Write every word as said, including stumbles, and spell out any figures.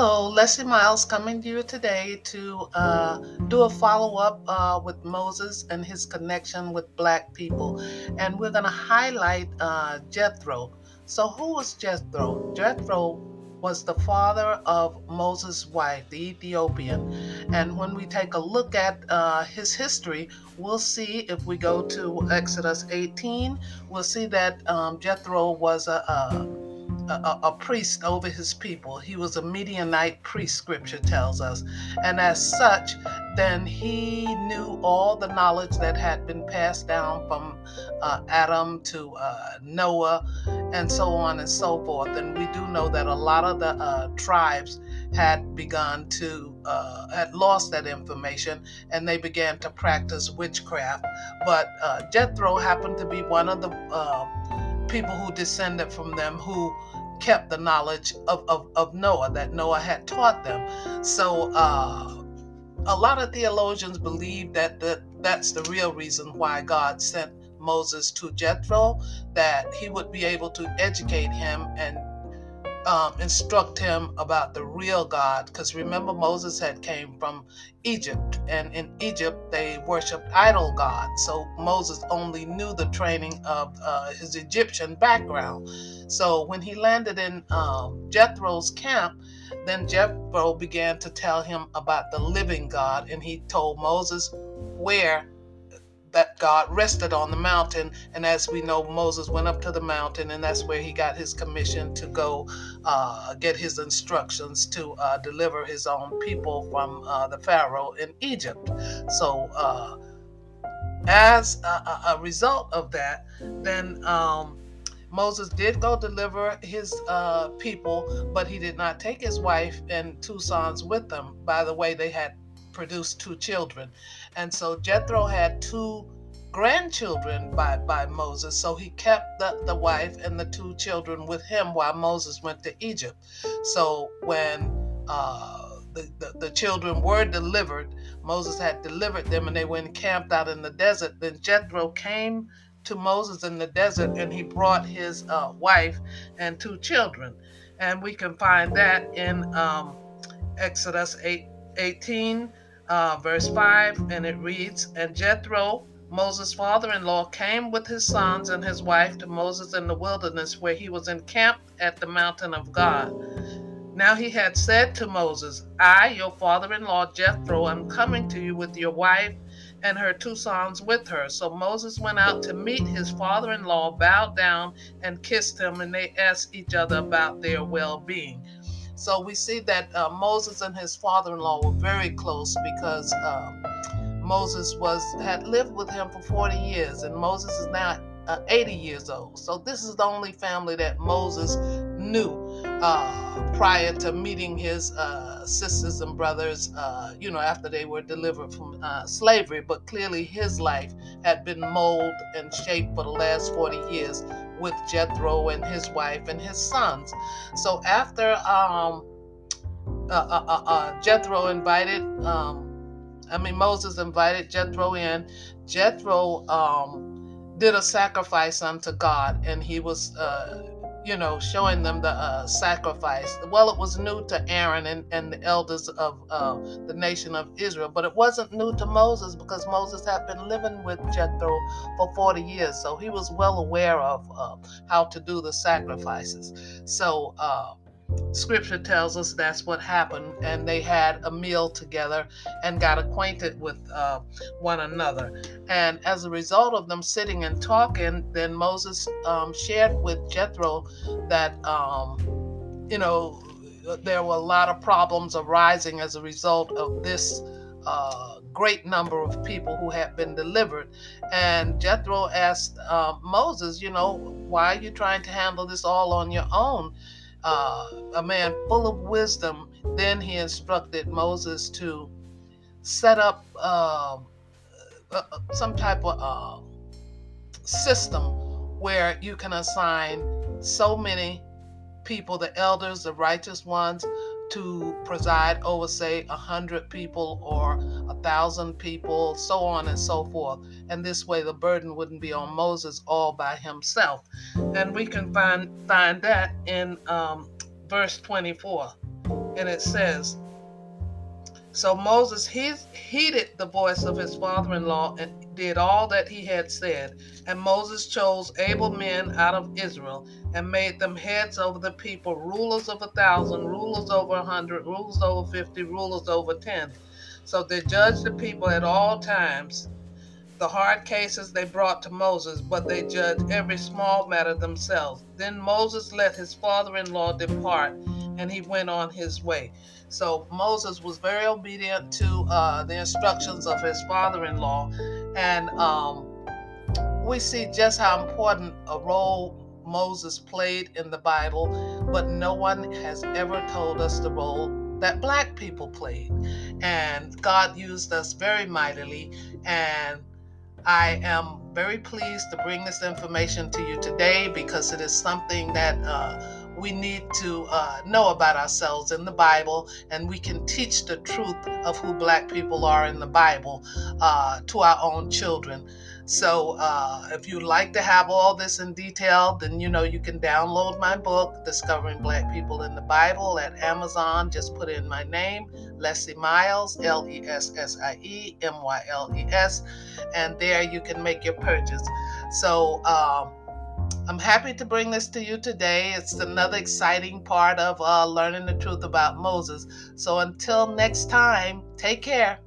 Hello, Leslie Miles coming to you today to uh, do a follow-up uh, with Moses and his connection with Black people. And we're going to highlight uh, Jethro. So who was Jethro? Jethro was the father of Moses' wife, the Ethiopian. And when we take a look at uh, his history, we'll see if we go to Exodus eighteen, we'll see that um, Jethro was a... a A, a priest over his people. He was a Midianite priest, scripture tells us. And as such, then he knew all the knowledge that had been passed down from uh, Adam to uh, Noah and so on and so forth. And we do know that a lot of the uh, tribes had begun to, uh, had lost that information, and they began to practice witchcraft. But uh, Jethro happened to be one of the uh, people who descended from them who kept the knowledge of, of, of Noah, that Noah had taught them. So uh, a lot of theologians believe that the, that's the real reason why God sent Moses to Jethro, that he would be able to educate him and um, instruct him about the real God. Because remember, Moses had came from Egypt, and in Egypt they worshiped idol gods. So Moses only knew the training of uh, his Egyptian background. So when he landed in um, Jethro's camp, then Jethro began to tell him about the living God, and he told Moses where that God rested on the mountain. And as we know, Moses went up to the mountain, and that's where he got his commission to go uh, get his instructions to uh, deliver his own people from uh, the Pharaoh in Egypt. So uh, as a, a result of that, then um, Moses did go deliver his uh, people, but he did not take his wife and two sons with him. By the way, they had produced two children. And so Jethro had two grandchildren by, by Moses. So he kept the, the wife and the two children with him while Moses went to Egypt. So when uh, the, the, the children were delivered, Moses had delivered them and they were encamped out in the desert. Then Jethro came to Moses in the desert and he brought his uh, wife and two children. And we can find that in um, Exodus eighteen. Uh, verse five, and it reads, "And Jethro, Moses' father-in-law, came with his sons and his wife to Moses in the wilderness, where he was encamped at the mountain of God. Now he had said to Moses, I, your father-in-law Jethro, am coming to you with your wife and her two sons with her. So Moses went out to meet his father-in-law, bowed down and kissed him, and they asked each other about their well-being." So we see that uh, Moses and his father-in-law were very close, because uh, Moses was had lived with him for forty years, and Moses is now uh, eighty years old. So this is the only family that Moses knew uh, prior to meeting his uh, sisters and brothers, uh, you know, after they were delivered from uh, slavery. But clearly his life had been molded and shaped for the last forty years with Jethro and his wife and his sons. So after um, uh, uh, uh, uh, Jethro invited, um, I mean Moses invited Jethro in, Jethro um, did a sacrifice unto God, and he was, uh, you know, showing them the uh, sacrifice. Well, it was new to Aaron and, and the elders of uh, the nation of Israel, but it wasn't new to Moses, because Moses had been living with Jethro for forty years. So he was well aware of uh, how to do the sacrifices. So uh, scripture tells us that's what happened. And they had a meal together and got acquainted with uh, one another. And as a result of them sitting and talking, then Moses um, shared with Jethro that, um, you know, there were a lot of problems arising as a result of this uh, great number of people who had been delivered. And Jethro asked uh, Moses, you know, why are you trying to handle this all on your own? Uh, a man full of wisdom. Then he instructed Moses to set up uh, uh, some type of uh, system where you can assign so many people, the elders, the righteous ones, to preside over, say, a hundred people or a thousand people, so on and so forth. And this way the burden wouldn't be on Moses all by himself. And we can find, find that in um, verse twenty-four. and it says, so Moses he heeded the voice of his father-in-law and did all that he had said. And Moses chose able men out of Israel and made them heads over the people, rulers of a thousand, rulers over a hundred, rulers over fifty, rulers over ten. So they judged the people at all times. The hard cases they brought to Moses, but they judged every small matter themselves. Then Moses let his father-in-law depart, and he went on his way. So Moses was very obedient to uh, the instructions of his father-in-law. And um, we see just how important a role Moses played in the Bible, but no one has ever told us the role that Black people played. And God used us very mightily, and I am very pleased to bring this information to you today, because it is something that uh, we need to uh, know about ourselves in the Bible, and we can teach the truth of who Black people are in the Bible uh, to our own children. So uh, if you'd like to have all this in detail, then you know you can download my book, Discovering Black People in the Bible, at Amazon. Just put in my name, Lessie Miles, L E S S I E M Y L E S, and there you can make your purchase. So um, I'm happy to bring this to you today. It's another exciting part of uh, learning the truth about Moses. So until next time, take care.